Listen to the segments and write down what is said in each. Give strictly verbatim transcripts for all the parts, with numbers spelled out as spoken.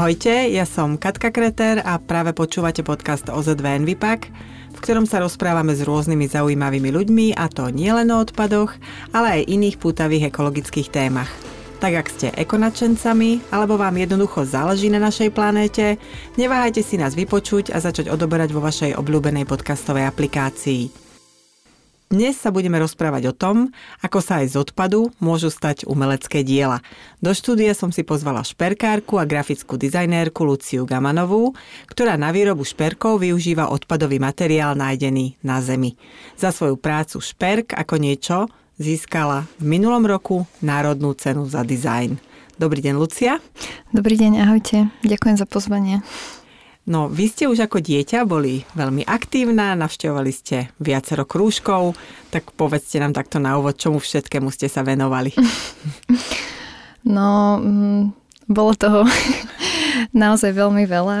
Ahojte, ja som Katka Kreter a práve počúvate podcast ó zet vé en Vypak, v ktorom sa rozprávame s rôznymi zaujímavými ľuďmi, a to nielen o odpadoch, ale aj iných pútavých ekologických témach. Tak ak ste ekonačencami, alebo vám jednoducho záleží na našej planéte, neváhajte si nás vypočuť a začať odoberať vo vašej obľúbenej podcastovej aplikácii. Dnes sa budeme rozprávať o tom, ako sa aj z odpadu môžu stať umelecké diela. Do štúdia som si pozvala šperkárku a grafickú dizajnérku Luciu Gamanovú, ktorá na výrobu šperkov využíva odpadový materiál nájdený na Zemi. Za svoju prácu Šperk ako niečo získala v minulom roku národnú cenu za dizajn. Dobrý deň, Lucia. Dobrý deň, ahojte. Ďakujem za pozvanie. No, vy ste už ako dieťa boli veľmi aktívna, navštevovali ste viacero krúžkov, tak povedzte nám takto na úvod, čomu všetkému ste sa venovali. No, bolo toho naozaj veľmi veľa.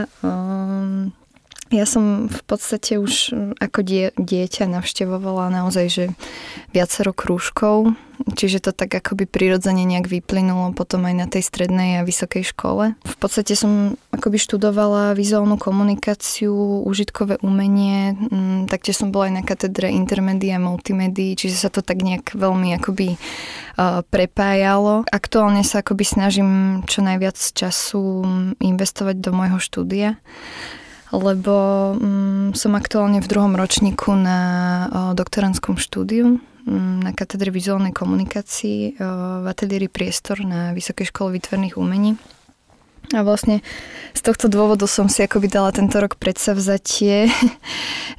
Ja som v podstate už ako die, dieťa navštevovala naozaj, že viacero krúžkov, čiže to tak akoby prirodzene nejak vyplynulo potom aj na tej strednej a vysokej škole. V podstate som akoby študovala vizuálnu komunikáciu, úžitkové umenie, taktiež som bola aj na katedre intermédia a multimédií, čiže sa to tak nejak veľmi akoby uh, prepájalo. Aktuálne sa akoby snažím čo najviac času investovať do môjho štúdia, lebo mm, som aktuálne v druhom ročníku na o, doktorandskom štúdiu m, na katedre vizuálnej komunikácii o, v ateliéri Priestor na Vysokej škole výtvarných umení. A vlastne z tohto dôvodu som si akoby dala tento rok predsavzatie,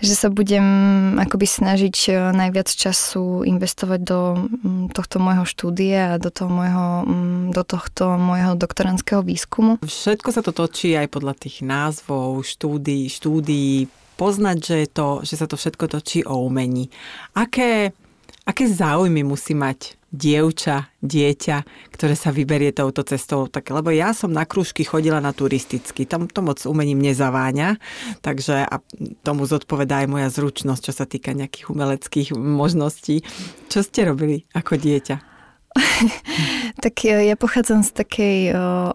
že sa budem akoby snažiť najviac času investovať do tohto môjho štúdia a do toho môjho, do tohto môjho doktorandského výskumu. Všetko sa to točí aj podľa tých názvov, štúdií, štúdií. Poznať, že, je to, že sa to všetko točí o umení. Aké, aké záujmy musí mať dievča, dieťa, ktoré sa vyberie touto cestou? Tak, lebo ja som na krúžky chodila na turisticky. Tam to moc umením nezaváňa. Takže a tomu zodpovedá aj moja zručnosť, čo sa týka nejakých umeleckých možností. Čo ste robili ako dieťa? Tak ja pochádzam z takej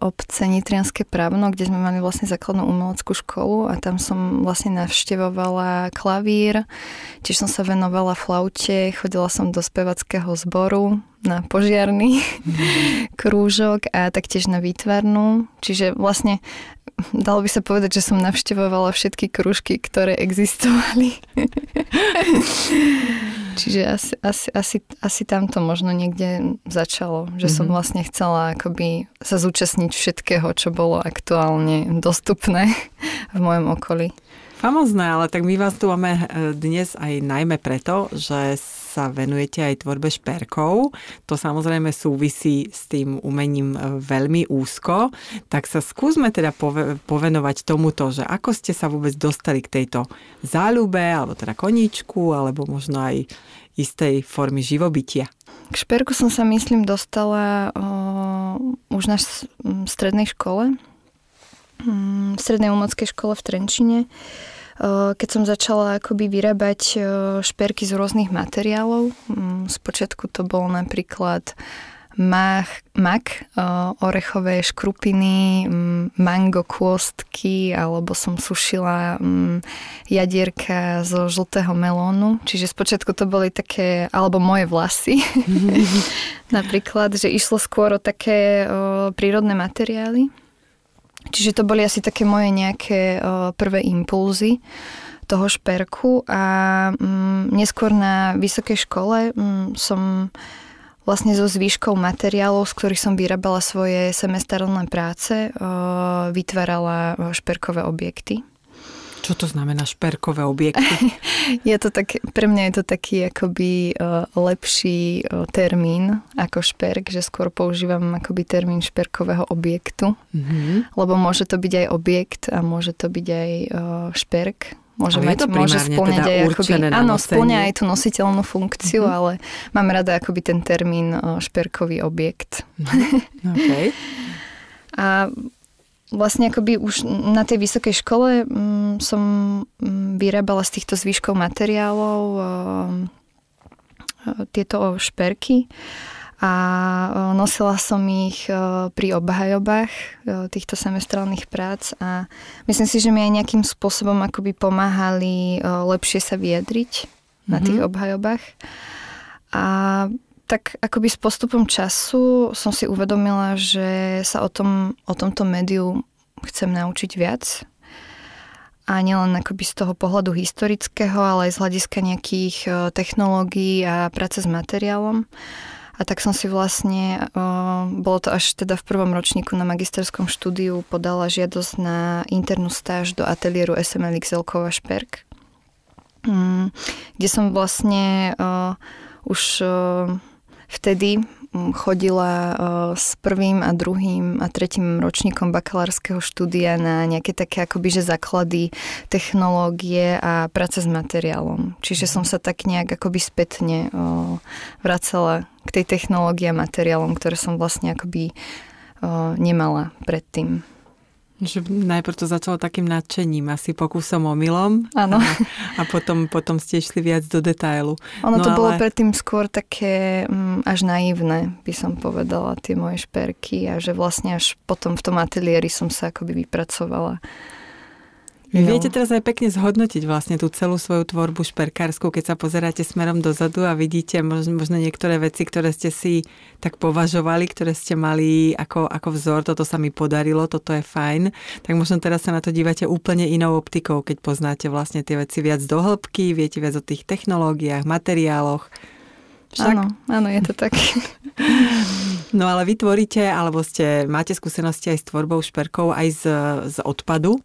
obce Nitrianské právno, kde sme mali vlastne základnú umeleckú školu a tam som vlastne navštevovala klavír, tiež som sa venovala flaute, chodila som do spevackého zboru, na požiarny mm. krúžok a taktiež na výtvarnú. Čiže vlastne dalo by sa povedať, že som navštevovala všetky krúžky, ktoré existovali. Čiže asi, asi, asi, asi tam to možno niekde začalo, že mm-hmm. som vlastne chcela akoby sa zúčastniť všetkého, čo bolo aktuálne dostupné v mojom okolí. Famozné, ale tak my vás tu máme dnes aj najmä preto, že sa venujete aj tvorbe šperkov. To samozrejme súvisí s tým umením veľmi úzko. Tak sa skúsme teda povenovať tomuto, že ako ste sa vôbec dostali k tejto záľube, alebo teda koníčku, alebo možno aj istej formy živobytia. K šperku som sa myslím dostala o, už na strednej škole. V strednej umeleckej škole v Trenčine, keď som začala akoby vyrábať šperky z rôznych materiálov. Spočiatku to bol napríklad mach, mak, orechové škrupiny, mango kôstky, alebo som sušila jadierka zo žltého melónu. Čiže spočiatku to boli také, alebo moje vlasy. Napríklad, že išlo skôr o také prírodné materiály. Čiže to boli asi také moje nejaké prvé impulzy toho šperku a neskôr na vysokej škole som vlastne so zvýškou materiálov, z ktorých som vyrábala svoje semestrálne práce, vytvárala šperkové objekty. Čo to znamená šperkové objekty? Ja to tak, pre mňa je to taký akoby lepší termín ako šperk, že skôr používam akoby termín šperkového objektu, mm-hmm. lebo môže to byť aj objekt a môže to byť aj šperk. Môže mať, môže spĺňať teda aj akoby, áno, spĺňa aj tú nositeľnú funkciu, uh-huh. ale mám rada akoby ten termín šperkový objekt. Uh-huh. Okay. A vlastne akoby už na tej vysokej škole m, som vyrábala z týchto zvýškov materiálov m, tieto šperky a nosila som ich pri obhajobách týchto semestrálnych prác a myslím si, že mi aj nejakým spôsobom akoby pomáhali lepšie sa vyjadriť mm-hmm. na tých obhajobách. A tak akoby s postupom času som si uvedomila, že sa o tom, o tomto médiu chcem naučiť viac. A nielen akoby z toho pohľadu historického, ale aj z hľadiska nejakých technológií a práce s materiálom. A tak som si vlastne, bolo to až teda v prvom ročníku na magisterskom štúdiu, podala žiadosť na internú stáž do ateliéru es em el Šmlxlková Šperk, kde som vlastne už vtedy chodila s prvým a druhým a tretím ročníkom bakalárskeho štúdia na nejaké také akoby, že základy technológie a práce s materiálom. Čiže som sa tak nejak akoby spätne vracala k tej technológii a materiálom, ktoré som vlastne akoby nemala predtým. Že najprv to začalo takým nadšením, asi pokusom omylom. Áno. A, a potom, potom ste išli viac do detailu. Ono no to ale... bolo predtým skôr také m, až naivné, by som povedala, tie moje šperky a že vlastne až potom v tom ateliéri som sa akoby vypracovala. Vy no. viete teraz aj pekne zhodnotiť vlastne tú celú svoju tvorbu šperkársku, keď sa pozeráte smerom dozadu a vidíte možno niektoré veci, ktoré ste si tak považovali, ktoré ste mali ako, ako vzor, toto sa mi podarilo, toto je fajn, tak možno teraz sa na to dívate úplne inou optikou, keď poznáte vlastne tie veci viac do hĺbky, viete viac o tých technológiách, materiáloch. Však? Áno, áno, je to tak. No ale vy tvoríte, alebo ste, máte skúsenosti aj s tvorbou šperkov, aj z, z odpadu,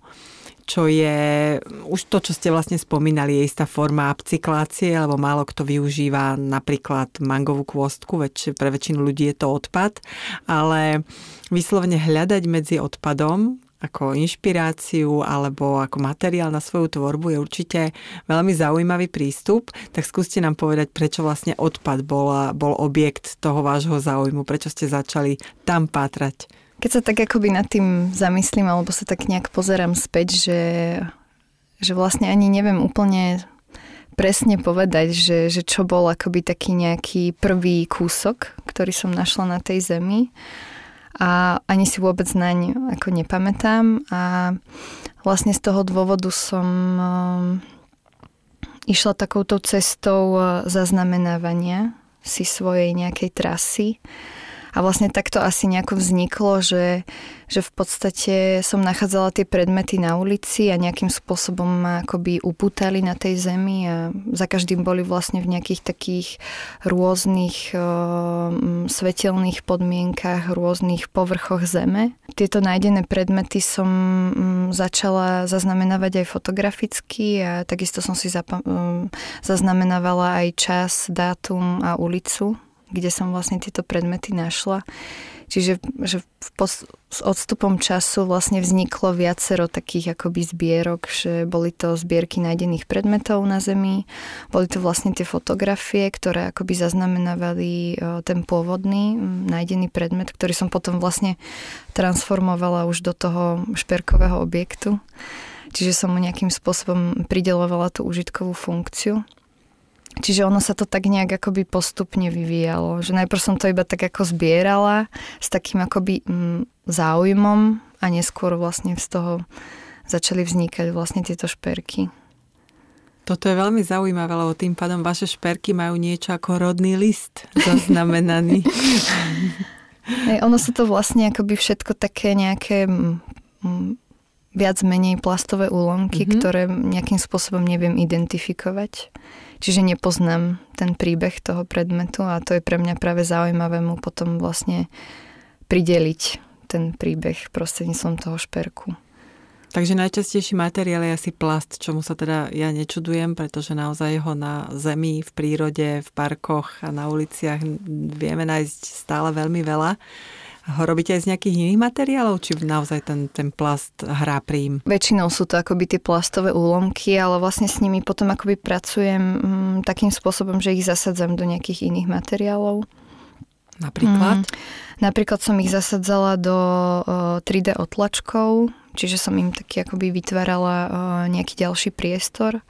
čo je už to, čo ste vlastne spomínali, je istá forma upcyklácie, lebo málo kto využíva napríklad mangovú kôstku, väč- pre väčšinu ľudí je to odpad, ale vyslovene hľadať medzi odpadom ako inšpiráciu alebo ako materiál na svoju tvorbu je určite veľmi zaujímavý prístup. Tak skúste nám povedať, prečo vlastne odpad bol, bol objekt toho vášho záujmu, prečo ste začali tam pátrať. Keď sa tak akoby nad tým zamyslím, alebo sa tak nejak pozerám späť, že, že vlastne ani neviem úplne presne povedať, že, že čo bol akoby taký nejaký prvý kúsok, ktorý som našla na tej zemi a ani si vôbec naň ako nepamätám a vlastne z toho dôvodu som išla takouto cestou zaznamenávania si svojej nejakej trasy. A vlastne takto asi nejako vzniklo, že, že v podstate som nachádzala tie predmety na ulici a nejakým spôsobom ma akoby upútali na tej zemi a za každým boli vlastne v nejakých takých rôznych um, svetelných podmienkach, rôznych povrchoch zeme. Tieto nájdené predmety som um, začala zaznamenávať aj fotograficky a takisto som si zapam- um, zaznamenávala aj čas, dátum a ulicu, kde som vlastne tieto predmety našla. Čiže že pos- s odstupom času vlastne vzniklo viacero takých akoby zbierok, že boli to zbierky nájdených predmetov na Zemi, boli to vlastne tie fotografie, ktoré akoby zaznamenávali ten pôvodný nájdený predmet, ktorý som potom vlastne transformovala už do toho šperkového objektu. Čiže som mu nejakým spôsobom pridelovala tú užitkovú funkciu. Čiže ono sa to tak nejak akoby postupne vyvíjalo. Že najprv som to iba tak ako zbierala s takým akoby záujmom a neskôr vlastne z toho začali vznikať vlastne tieto šperky. Toto je veľmi zaujímavé, lebo tým pádom vaše šperky majú niečo ako rodný list zaznamenaný. Hey, ono sa to vlastne akoby všetko také nejaké... viac menej plastové úlomky, mm-hmm. ktoré nejakým spôsobom neviem identifikovať. Čiže nepoznám ten príbeh toho predmetu a to je pre mňa práve zaujímavé mu potom vlastne prideliť ten príbeh prostredníctvom toho šperku. Takže najčastejší materiál je asi plast, čomu sa teda ja nečudujem, pretože naozaj ho na zemi, v prírode, v parkoch a na uliciach vieme nájsť stále veľmi veľa. Ho robíte aj z nejakých iných materiálov? Či naozaj ten, ten plast hrá príjm? Väčšinou sú to akoby tie plastové úlomky, ale vlastne s nimi potom akoby pracujem mm, takým spôsobom, že ich zasadzam do nejakých iných materiálov. Napríklad? Mm, napríklad som ich zasadzala do o, tri dé otlačkov, čiže som im taký akoby vytvárala o, nejaký ďalší priestor.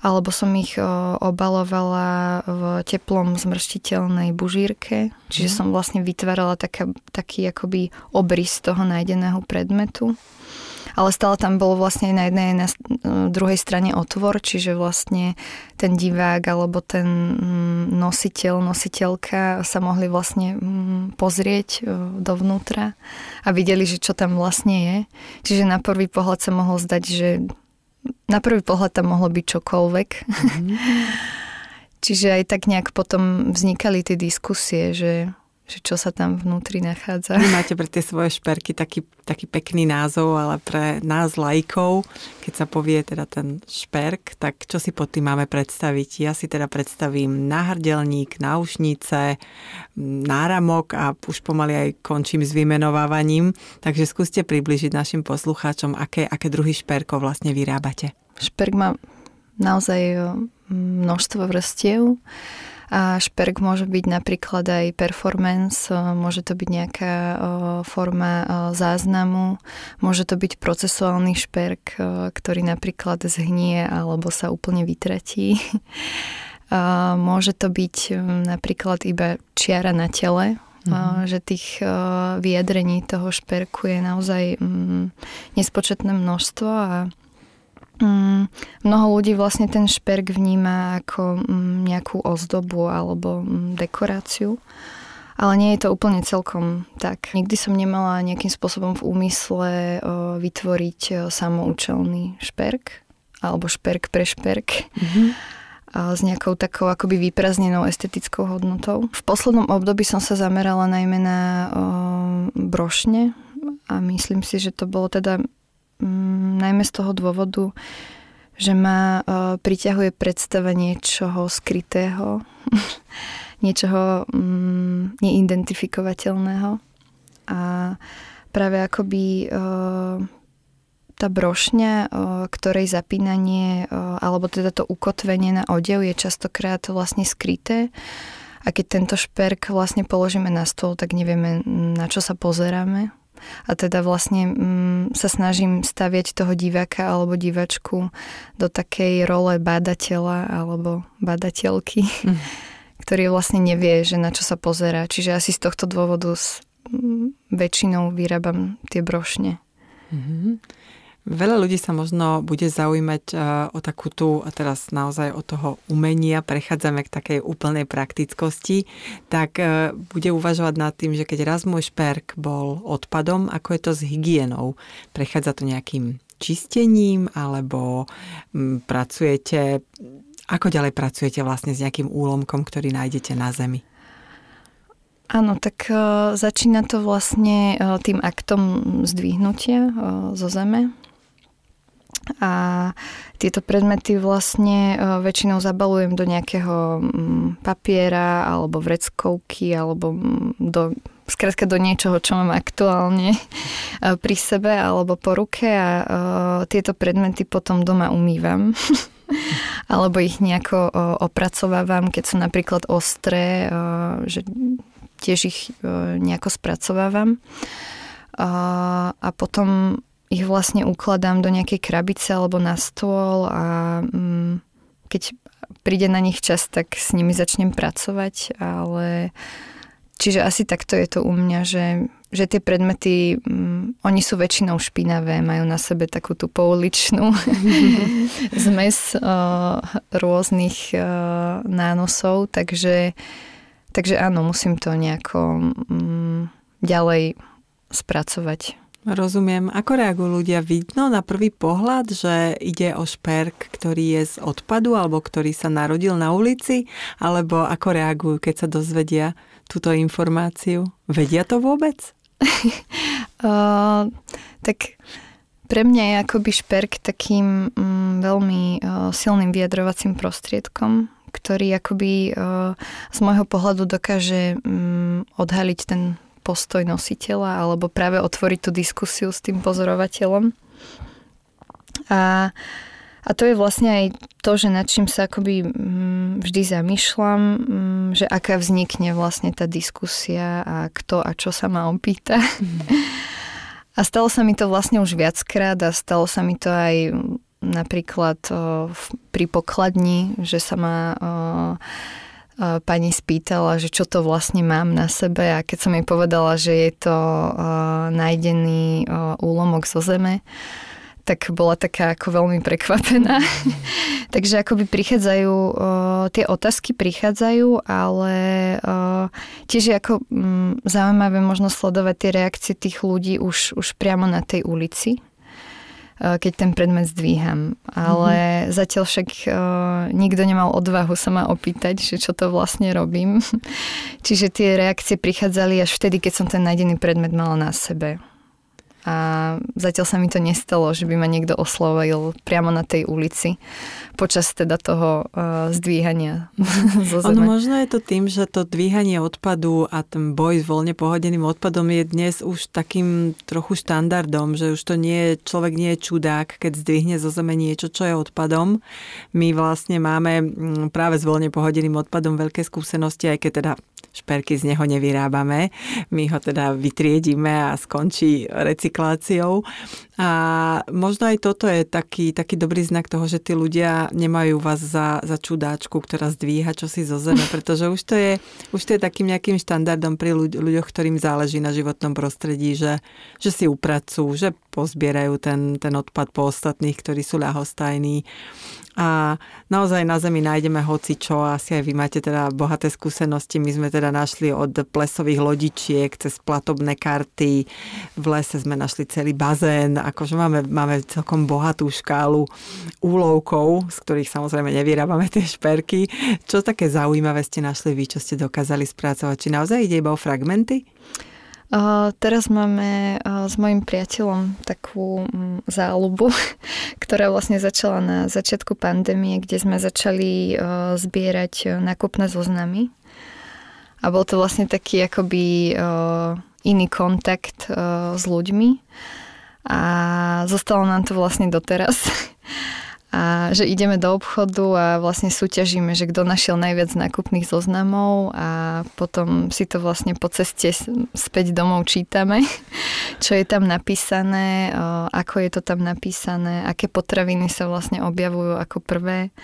alebo som ich obalovala v teplom zmrštiteľnej bužírke. Čiže mm. som vlastne vytvárala taká, taký akoby obrys toho nájdeného predmetu. Ale stále tam bolo vlastne na jednej, na druhej strane otvor, čiže vlastne ten divák alebo ten nositeľ, nositeľka sa mohli vlastne pozrieť dovnútra a videli, že čo tam vlastne je. Čiže na prvý pohľad sa mohlo zdať, že na prvý pohľad tam mohlo byť čokoľvek. Mm-hmm. Čiže aj tak nejak potom vznikali tie diskusie, že... že čo sa tam vnútri nachádza. Vy máte pre tie svoje šperky taký, taký pekný názov, ale pre nás laikov, keď sa povie teda ten šperk, tak čo si pod tým máme predstaviť? Ja si teda predstavím náhrdelník, náušnice, náramok a už pomaly aj končím s vymenovávaním. Takže skúste približiť našim poslucháčom, aké, aké druhy šperkov vlastne vyrábate. Šperk má naozaj množstvo vrstiev. A šperk môže byť napríklad aj performance, môže to byť nejaká forma záznamu, môže to byť procesuálny šperk, ktorý napríklad zhnie alebo sa úplne vytratí. Môže to byť napríklad iba čiara na tele, mm-hmm. že tých vyjadrení toho šperku je naozaj nespočetné množstvo a mnoho ľudí vlastne ten šperk vníma ako nejakú ozdobu alebo dekoráciu, ale nie je to úplne celkom tak. Nikdy som nemala nejakým spôsobom v úmysle vytvoriť samoučelný šperk alebo šperk pre šperk. Mm-hmm. S nejakou takou akoby vyprázdnenou estetickou hodnotou. V poslednom období som sa zamerala najmä na brošne a myslím si, že to bolo teda najmä z toho dôvodu, že ma priťahuje predstava niečoho skrytého, niečoho neidentifikovateľného. A práve akoby tá brošňa, ktorej zapínanie, alebo teda to ukotvenie na odev je častokrát vlastne skryté. A keď tento šperk vlastne položíme na stôl, tak nevieme, na čo sa pozeráme. A teda vlastne mm, sa snažím staviať toho diváka alebo divačku do takej role bádateľa alebo bádateľky, mm. ktorý vlastne nevie, že na čo sa pozerá. Čiže asi z tohto dôvodu s, mm, väčšinou vyrábam tie brošne. Mm-hmm. Veľa ľudí sa možno bude zaujímať o takú tú, a teraz naozaj od toho umenia prechádzame k takej úplnej praktickosti, tak bude uvažovať nad tým, že keď raz môj šperk bol odpadom, ako je to s hygienou? Prechádza to nejakým čistením, alebo pracujete, ako ďalej pracujete vlastne s nejakým úlomkom, ktorý nájdete na zemi? Áno, tak začína to vlastne tým aktom zdvihnutia zo zeme. A tieto predmety vlastne väčšinou zabalujem do nejakého papiera alebo vreckovky alebo do, skrátka do niečoho, čo mám aktuálne pri sebe alebo po ruke a tieto predmety potom doma umývam. Alebo ich nejako opracovávam, keď sú napríklad ostré, že tiež ich nejako spracovávam. A potom ich vlastne ukladám do nejakej krabice alebo na stôl a keď príde na nich čas, tak s nimi začnem pracovať, ale čiže asi takto je to u mňa, že, že tie predmety, oni sú väčšinou špinavé, majú na sebe takú tú pouličnú zmes rôznych nánosov, takže, takže áno, musím to nejako ďalej spracovať. Rozumiem. Ako reagujú ľudia? Vidno na prvý pohľad, že ide o šperk, ktorý je z odpadu alebo ktorý sa narodil na ulici? Alebo ako reagujú, keď sa dozvedia túto informáciu? Vedia to vôbec? uh, tak pre mňa je akoby šperk takým um, veľmi uh, silným vyjadrovacím prostriedkom, ktorý akoby uh, z môjho pohľadu dokáže um, odhaliť ten postoj nositeľa, alebo práve otvoriť tú diskusiu s tým pozorovateľom. A, a to je vlastne aj to, že nad čím sa akoby vždy zamýšľam, že aká vznikne vlastne tá diskusia a kto a čo sa ma opýta. Mm. A stalo sa mi to vlastne už viackrát a stalo sa mi to aj napríklad o, v, pri pokladni, že sa ma o, o, pani spýtala, že čo to vlastne mám na sebe, a keď som jej povedala, že je to o, nájdený o, úlomok zo zeme, tak bola taká ako veľmi prekvapená. Takže akoby prichádzajú, uh, tie otázky prichádzajú, ale uh, tiež je ako um, zaujímavé možno sledovať tie reakcie tých ľudí už, už priamo na tej ulici, uh, keď ten predmet zdvíham. Ale mm-hmm. zatiaľ však uh, nikto nemal odvahu sa ma opýtať, že čo to vlastne robím. Čiže tie reakcie prichádzali až vtedy, keď som ten nájdený predmet mala na sebe. A zatiaľ sa mi to nestalo, že by ma niekto oslovil priamo na tej ulici počas teda toho uh, zdvíhania zo zeme. Ono možno je to tým, že to dvíhanie odpadu a ten boj s voľne pohodeným odpadom je dnes už takým trochu štandardom, že už to nie je, človek nie je čudák, keď zdvihne zo zeme niečo, čo je odpadom. My vlastne máme práve s voľne pohodeným odpadom veľké skúsenosti, aj keď teda šperky z neho nevyrábame. My ho teda vytriedíme a skončí recykláciou. A možno aj toto je taký, taký dobrý znak toho, že tí ľudia nemajú vás za, za čudáčku, ktorá zdvíha čosi zo zeme, pretože už to je, už to je takým nejakým štandardom pri ľuďoch, ktorým záleží na životnom prostredí, že, že si upracujú, že pozbierajú ten, ten odpad po ostatných, ktorí sú ľahostajní. A naozaj na zemi nájdeme hocičo, asi aj vy máte teda bohaté skúsenosti. My sme teda našli od plesových lodičiek cez platobné karty, v lese sme našli celý bazén, akože máme, máme celkom bohatú škálu úlovkov, z ktorých samozrejme nevyrábame tie šperky. Čo také zaujímavé ste našli vy, čo ste dokázali spracovať? Či naozaj ide iba o fragmenty? Uh, teraz máme uh, s mojim priateľom takú um, záľubu, ktorá vlastne začala na začiatku pandémie, kde sme začali uh, zbierať uh, nákupné zoznamy. A bol to vlastne taký akoby uh, iný kontakt uh, s ľuďmi. A zostalo nám to vlastne doteraz. A že ideme do obchodu a vlastne súťažíme, že kto našiel najviac nákupných zoznamov, a potom si to vlastne po ceste späť domov čítame, čo je tam napísané, ako je to tam napísané, aké potraviny sa vlastne objavujú ako prvé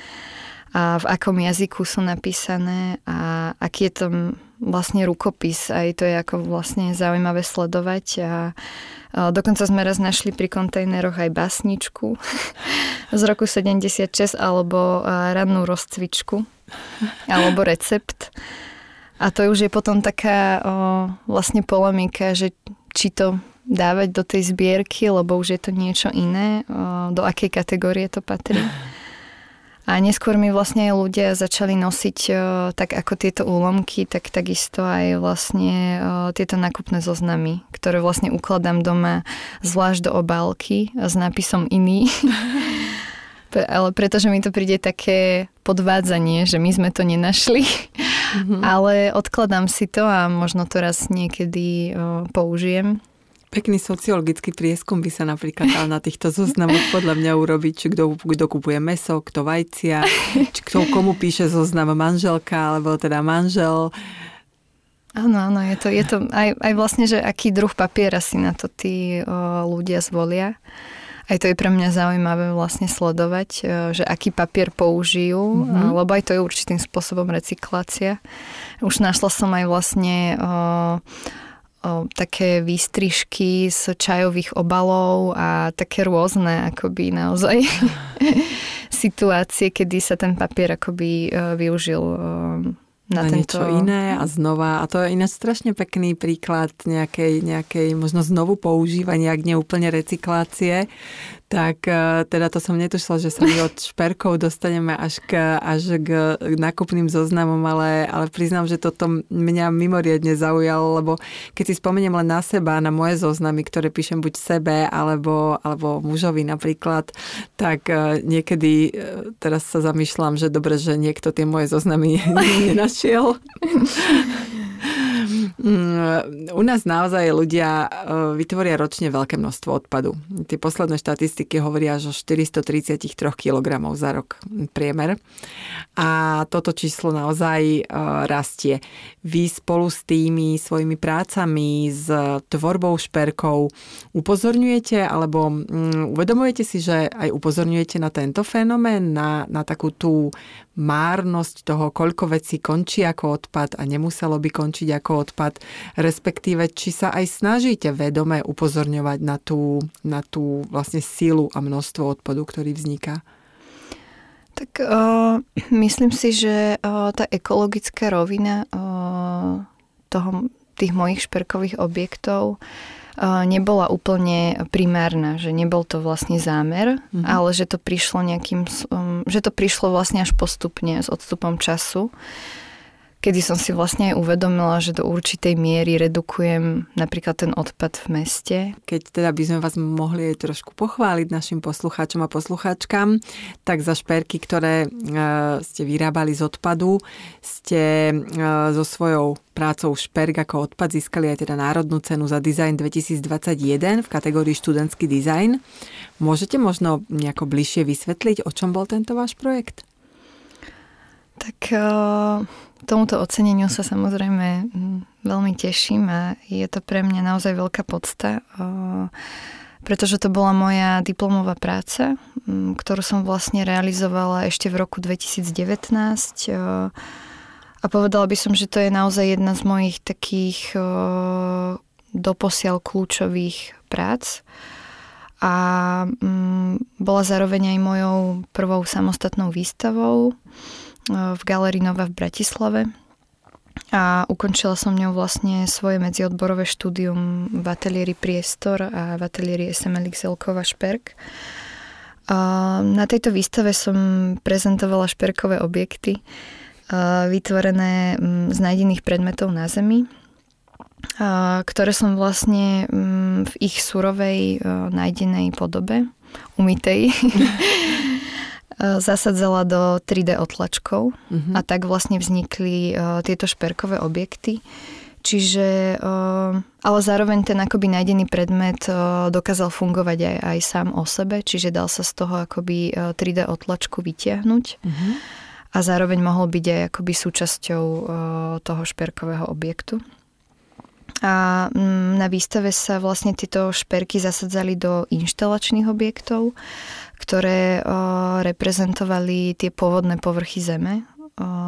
a v akom jazyku sú napísané a aký je tam vlastne rukopis. Aj to je ako vlastne zaujímavé sledovať. A dokonca sme raz našli pri kontajneroch aj básničku z roku sedemdesiatšesť alebo rannú rozcvičku alebo recept. A to už je potom taká o, vlastne polemika, že či to dávať do tej zbierky, lebo už je to niečo iné, o, do akej kategórie to patrí. A neskôr mi vlastne ľudia začali nosiť o, tak ako tieto úlomky, tak takisto aj vlastne o, tieto nákupné zoznamy, ktoré vlastne ukladám doma zvlášť do obálky s nápisom iný. Ale pretože mi to príde také podvádzanie, že my sme to nenašli. Mm-hmm. Ale odkladám si to a možno to raz niekedy o, použijem. Pekný sociologický prieskum by sa napríklad dal na týchto zoznamoch podľa mňa urobiť, či kto, kto kupuje mäso, kto vajcia, či kto komu píše zoznam manželka, alebo teda manžel. Áno, áno, je to, je to aj, aj vlastne, že aký druh papiera si na to tí o, ľudia zvolia. Aj to je pre mňa zaujímavé vlastne sledovať, že aký papier použijú, mm-hmm. lebo aj to je určitým spôsobom recyklácia. Už našla som aj vlastne o, také výstrižky z čajových obalov a také rôzne akoby naozaj situácie, kedy sa ten papier akoby využil na, na tento... niečo iné a znova. A to je ináč strašne pekný príklad nejakej, nejakej možno znovu používania, ak neúplne recyklácie. Tak teda to som netušila, že sa my od šperkov dostaneme až k, až k nákupným zoznamom, ale, ale priznám, že toto mňa mimoriadne zaujalo, lebo keď si spomeniem len na seba, na moje zoznamy, ktoré píšem buď sebe, alebo, alebo mužovi napríklad, tak niekedy teraz sa zamýšľam, že dobre, že niekto tie moje zoznamy nenašiel. U nás naozaj ľudia vytvoria ročne veľké množstvo odpadu. Tie posledné štatistiky hovoria až o štyristo tridsaťtri kilogramov za rok priemer. A toto číslo naozaj rastie. Vy spolu s tými svojimi prácami, s tvorbou šperkov upozorňujete, alebo uvedomujete si, že aj upozorňujete na tento fenomén, na, na takú tú márnosť toho, koľko vecí končí ako odpad a nemuselo by končiť ako odpad, respektíve či sa aj snažíte vedome upozorňovať na tú, na tú vlastne sílu a množstvo odpadu, ktorý vzniká? Tak uh, myslím si, že uh, tá ekologická rovina uh, toho, tých mojich šperkových objektov nebola úplne primárna, že nebol to vlastne zámer, mm-hmm. ale že to prišlo nejakým, že to prišlo vlastne až postupne s odstupom času, kedy som si vlastne aj uvedomila, že do určitej miery redukujem napríklad ten odpad v meste. Keď teda by sme vás mohli aj trošku pochváliť našim poslucháčom a poslucháčkam, tak za šperky, ktoré e, ste vyrábali z odpadu, ste e, so svojou prácou Šperk ako odpad získali aj teda národnú cenu za dizajn dvetisícdvadsaťjeden v kategórii študentský dizajn. Môžete možno nejako bližšie vysvetliť, o čom bol tento váš projekt? Tak tomuto oceneniu sa samozrejme veľmi teším a je to pre mňa naozaj veľká podsta, pretože to bola moja diplomová práca, ktorú som vlastne realizovala ešte v roku dvetisícdevätnásť a povedala by som, že to je naozaj jedna z mojich takých doposiaľ kľúčových prác. A bola zároveň aj mojou prvou samostatnou výstavou v galérii Nova v Bratislave a ukončila som ňou vlastne svoje medziodborové štúdium v ateliéri Priestor a v ateliéri Šmlxlková Šperk. Na tejto výstave som prezentovala šperkové objekty vytvorené z nájdených predmetov na Zemi, ktoré som vlastne v ich surovej nájdenej podobe, umytej, zasadzala do tri dé otlačkov uh-huh. a tak vlastne vznikli uh, tieto šperkové objekty. Čiže, uh, ale zároveň ten akoby nájdený predmet uh, dokázal fungovať aj, aj sám o sebe, čiže dal sa z toho akoby uh, tri dé otlačku vytiahnuť uh-huh. a zároveň mohol byť aj akoby súčasťou uh, toho šperkového objektu. A na výstave sa vlastne tieto šperky zasadzali do inštalačných objektov, ktoré reprezentovali tie pôvodné povrchy Zeme,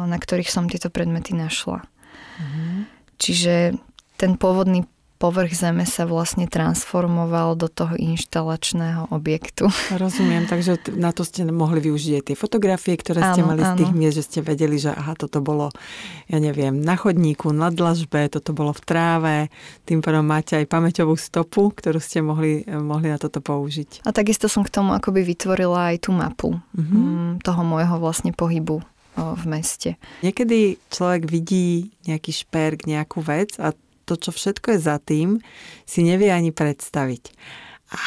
na ktorých som tieto predmety našla. Mm-hmm. Čiže ten pôvodný povrch Zeme sa vlastne transformoval do toho inštalačného objektu. Rozumiem, takže na to ste mohli využiť aj tie fotografie, ktoré áno, ste mali áno. z tých miest, že ste vedeli, že aha, toto bolo, ja neviem, na chodníku, na dlažbe, toto bolo v tráve, tým pádom máte aj pamäťovú stopu, ktorú ste mohli, mohli na toto použiť. A takisto som k tomu akoby vytvorila aj tú mapu mm-hmm. toho môjho vlastne pohybu v meste. Niekedy človek vidí nejaký šperk, nejakú vec a to, čo všetko je za tým, si nevie ani predstaviť.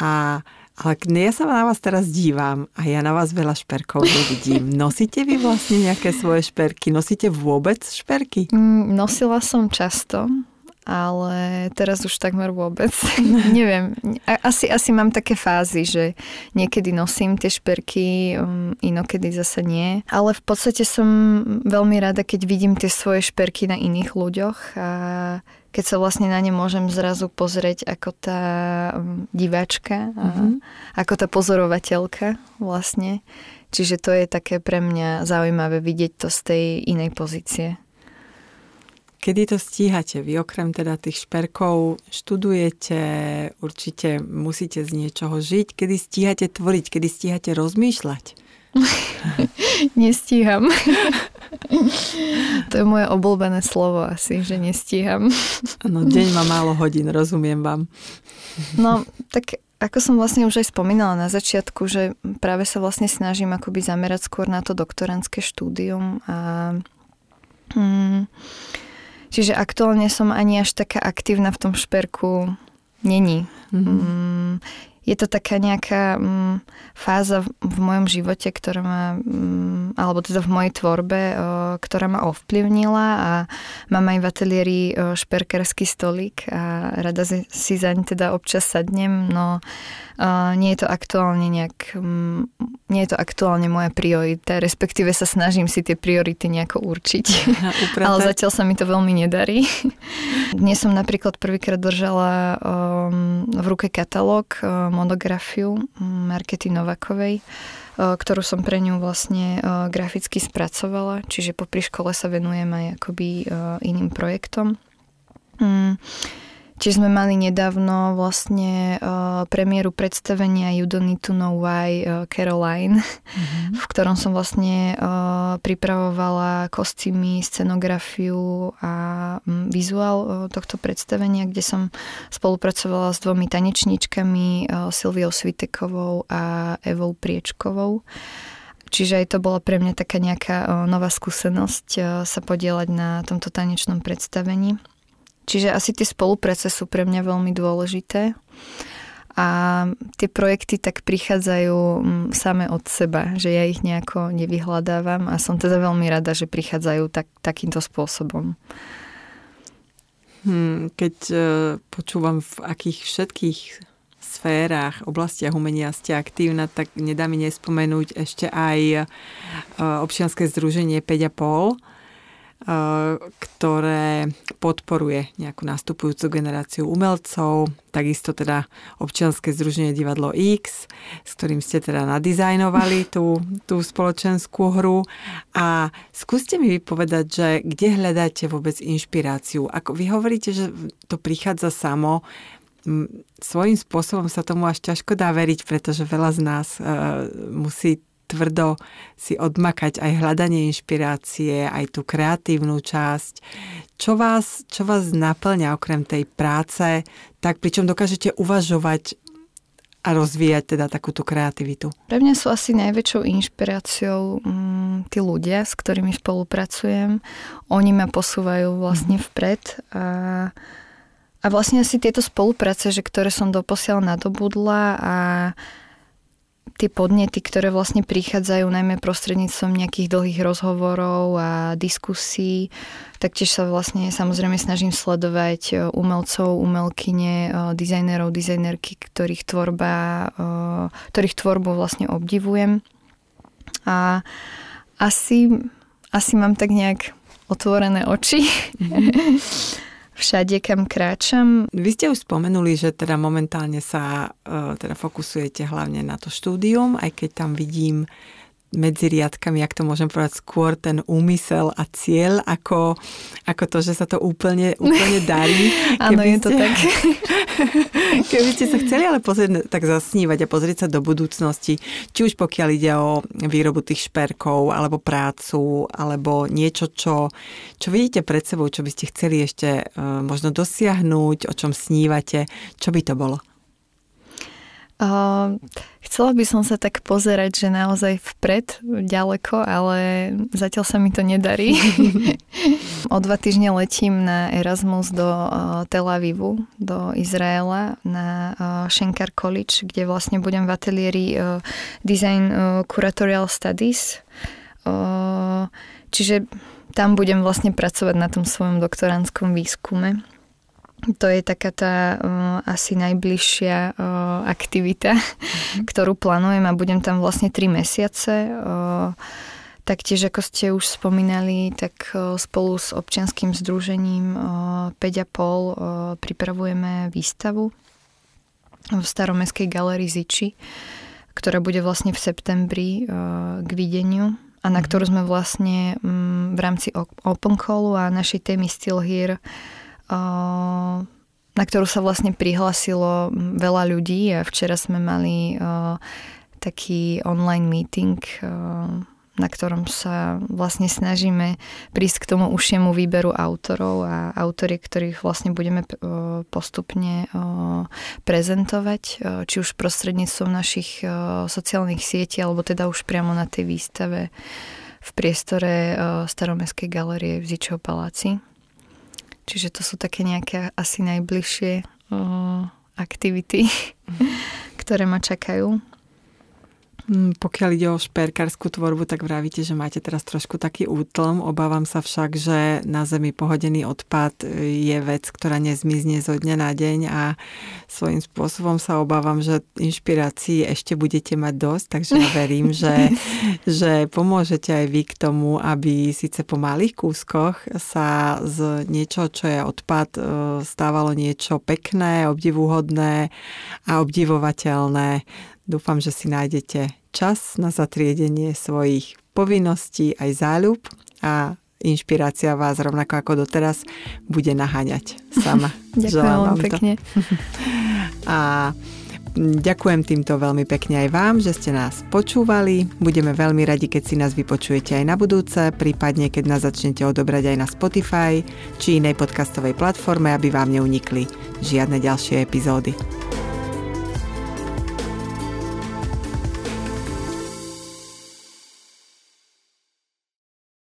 A, ale ja sa na vás teraz dívam a ja na vás veľa šperkov nevidím. Nosíte vy vlastne nejaké svoje šperky? Nosíte vôbec šperky? Mm, nosila som často, ale teraz už takmer vôbec. Neviem. Asi, asi mám také fázy, že niekedy nosím tie šperky, inokedy zase nie. Ale v podstate som veľmi rada, keď vidím tie svoje šperky na iných ľuďoch a keď sa vlastne na ne môžem zrazu pozrieť ako tá diváčka, mm-hmm. ako tá pozorovateľka vlastne. Čiže to je také pre mňa zaujímavé vidieť to z tej inej pozície. Kedy to stíhate? Vy okrem teda tých šperkov študujete, určite musíte z niečoho žiť. Kedy stíhate tvoriť? Kedy stíhate rozmýšľať? Nestíham. To je moje obľúbené slovo asi, že nestíham. Áno, deň má málo hodín, rozumiem vám. No, tak ako som vlastne už aj spomínala na začiatku, že práve sa vlastne snažím akoby zamerať skôr na to doktorantské štúdium a hmm, čiže aktuálne som ani až taká aktívna v tom šperku není. Mm-hmm. Hmm, je to taká nejaká mm, fáza v, v mojom živote, ktorá ma, mm, alebo teda v mojej tvorbe, o, ktorá ma ovplyvnila, a mám aj v ateliéri šperkársky stolík a rada si zaň teda občas sadnem, no o, nie je to aktuálne nejak, mm, nie je to aktuálne moja priorita, respektíve sa snažím si tie priority nejako určiť. Ale zatiaľ sa mi to veľmi nedarí. Dnes som napríklad prvýkrát držala um, v ruke katalóg, um, monografiu Markety Novakovej, um, ktorú som pre ňu vlastne um, graficky spracovala, čiže popri škole sa venujem aj akoby um, iným projektom. Um, čiže sme mali nedávno vlastne uh, premiéru predstavenia You don't need to know why, uh, Caroline, mm-hmm. v ktorom som vlastne uh, pripravovala kostýmy, scenografiu a um, vizuál uh, tohto predstavenia, kde som spolupracovala s dvomi tanečníčkami, uh, Sylviou Svitekovou a Evou Priečkovou. Čiže aj to bola pre mňa taká nejaká uh, nová skúsenosť uh, sa podieľať na tomto tanečnom predstavení. Čiže asi tie spolupráce sú pre mňa veľmi dôležité a tie projekty tak prichádzajú same od seba, že ja ich nejako nevyhľadávam a som teda veľmi rada, že prichádzajú tak, takýmto spôsobom. Hmm, keď uh, počúvam, v akých všetkých sférach, oblastiach umenia ste aktívna, tak nedá mi nespomenúť ešte aj uh, občianske združenie päť a pol, ktoré podporuje nejakú nastupujúcu generáciu umelcov, takisto teda občianske združenie Divadlo X, s ktorým ste teda nadizajnovali tú, tú spoločenskú hru. A skúste mi vypovedať, že kde hľadáte vôbec inšpiráciu? Ako vy hovoríte, že to prichádza samo, svojím spôsobom sa tomu až ťažko dá veriť, pretože veľa z nás uh, musí tvrdo si odmakať aj hľadanie inšpirácie, aj tú kreatívnu časť. Čo vás, čo vás naplňa okrem tej práce, tak pričom dokážete uvažovať a rozvíjať teda takúto kreativitu? Pre mňa sú asi najväčšou inšpiráciou um, tí ľudia, s ktorými spolupracujem. Oni ma posúvajú vlastne vpred a a vlastne asi tieto spolupráce, že ktoré som doposiaľ nadobudla a tie podnety, ktoré vlastne prichádzajú najmä prostredníctvom nejakých dlhých rozhovorov a diskusí. Taktiež sa vlastne samozrejme snažím sledovať umelcov, umelkyne, dizajnerov, dizajnerky, ktorých tvorba, ktorých tvorbu vlastne obdivujem. A asi, asi mám tak nejak otvorené oči. Mm-hmm. Všade, kam kráčam. Vy ste už spomenuli, že teda momentálne sa e, teda fokusujete hlavne na to štúdium, aj keď tam vidím medzi riadkami, ak to môžem povedať, skôr ten úmysel a cieľ, ako, ako to, že sa to úplne, úplne darí. Áno, je to tak. Keby ste sa chceli ale pozrieť, tak zasnívať a pozrieť sa do budúcnosti, či už pokiaľ ide o výrobu tých šperkov, alebo prácu, alebo niečo, čo, čo vidíte pred sebou, čo by ste chceli ešte uh, možno dosiahnuť, o čom snívate, čo by to bolo? Uh, chcela by som sa tak pozerať, že naozaj vpred, ďaleko, ale zatiaľ sa mi to nedarí. O dva týždne letím na Erasmus do uh, Tel Avivu, do Izraela, na uh, Shenkar College, kde vlastne budem v ateliéri uh, Design uh, Curatorial Studies. Uh, čiže tam budem vlastne pracovať na tom svojom doktorandskom výskume. To je taká tá uh, asi najbližšia uh, aktivita, mm-hmm. ktorú plánujem a budem tam vlastne tri mesiace. Uh, taktiež, ako ste už spomínali, tak uh, spolu s občianským združením uh, päť a pol uh, pripravujeme výstavu v Staromestskej galérii Zici, ktorá bude vlastne v septembri uh, k videniu a na mm-hmm. ktorú sme vlastne um, v rámci Open Callu a našej témy Still Here, na ktorú sa vlastne prihlasilo veľa ľudí a včera sme mali uh, taký online meeting, uh, na ktorom sa vlastne snažíme prísť k tomu užšiemu výberu autorov a autoriek, ktorých vlastne budeme uh, postupne uh, prezentovať, uh, či už prostredníctvom našich uh, sociálnych sietí, alebo teda už priamo na tej výstave v priestore uh, Staromestskej galérie v Zičiho paláci. Čiže to sú také nejaké asi najbližšie uh, aktivity, ktoré ma čakajú. Pokiaľ ide o šperkárskú tvorbu, tak vravíte, že máte teraz trošku taký útlm. Obávam sa však, že na zemi pohodený odpad je vec, ktorá nezmizne zo dňa na deň a svojím spôsobom sa obávam, že inšpirácií ešte budete mať dosť, takže verím, že, že pomôžete aj vy k tomu, aby síce po malých kúskoch sa z niečo, čo je odpad, stávalo niečo pekné, obdivuhodné a obdivovateľné. Dúfam, že si nájdete čas na zatriedenie svojich povinností aj záľub a inšpirácia vás rovnako ako doteraz bude naháňať sama. Ďakujem vám pekne. A ďakujem týmto veľmi pekne aj vám, že ste nás počúvali. Budeme veľmi radi, keď si nás vypočujete aj na budúce, prípadne keď nás začnete odobrať aj na Spotify či inej podcastovej platforme, aby vám neunikli žiadne ďalšie epizódy.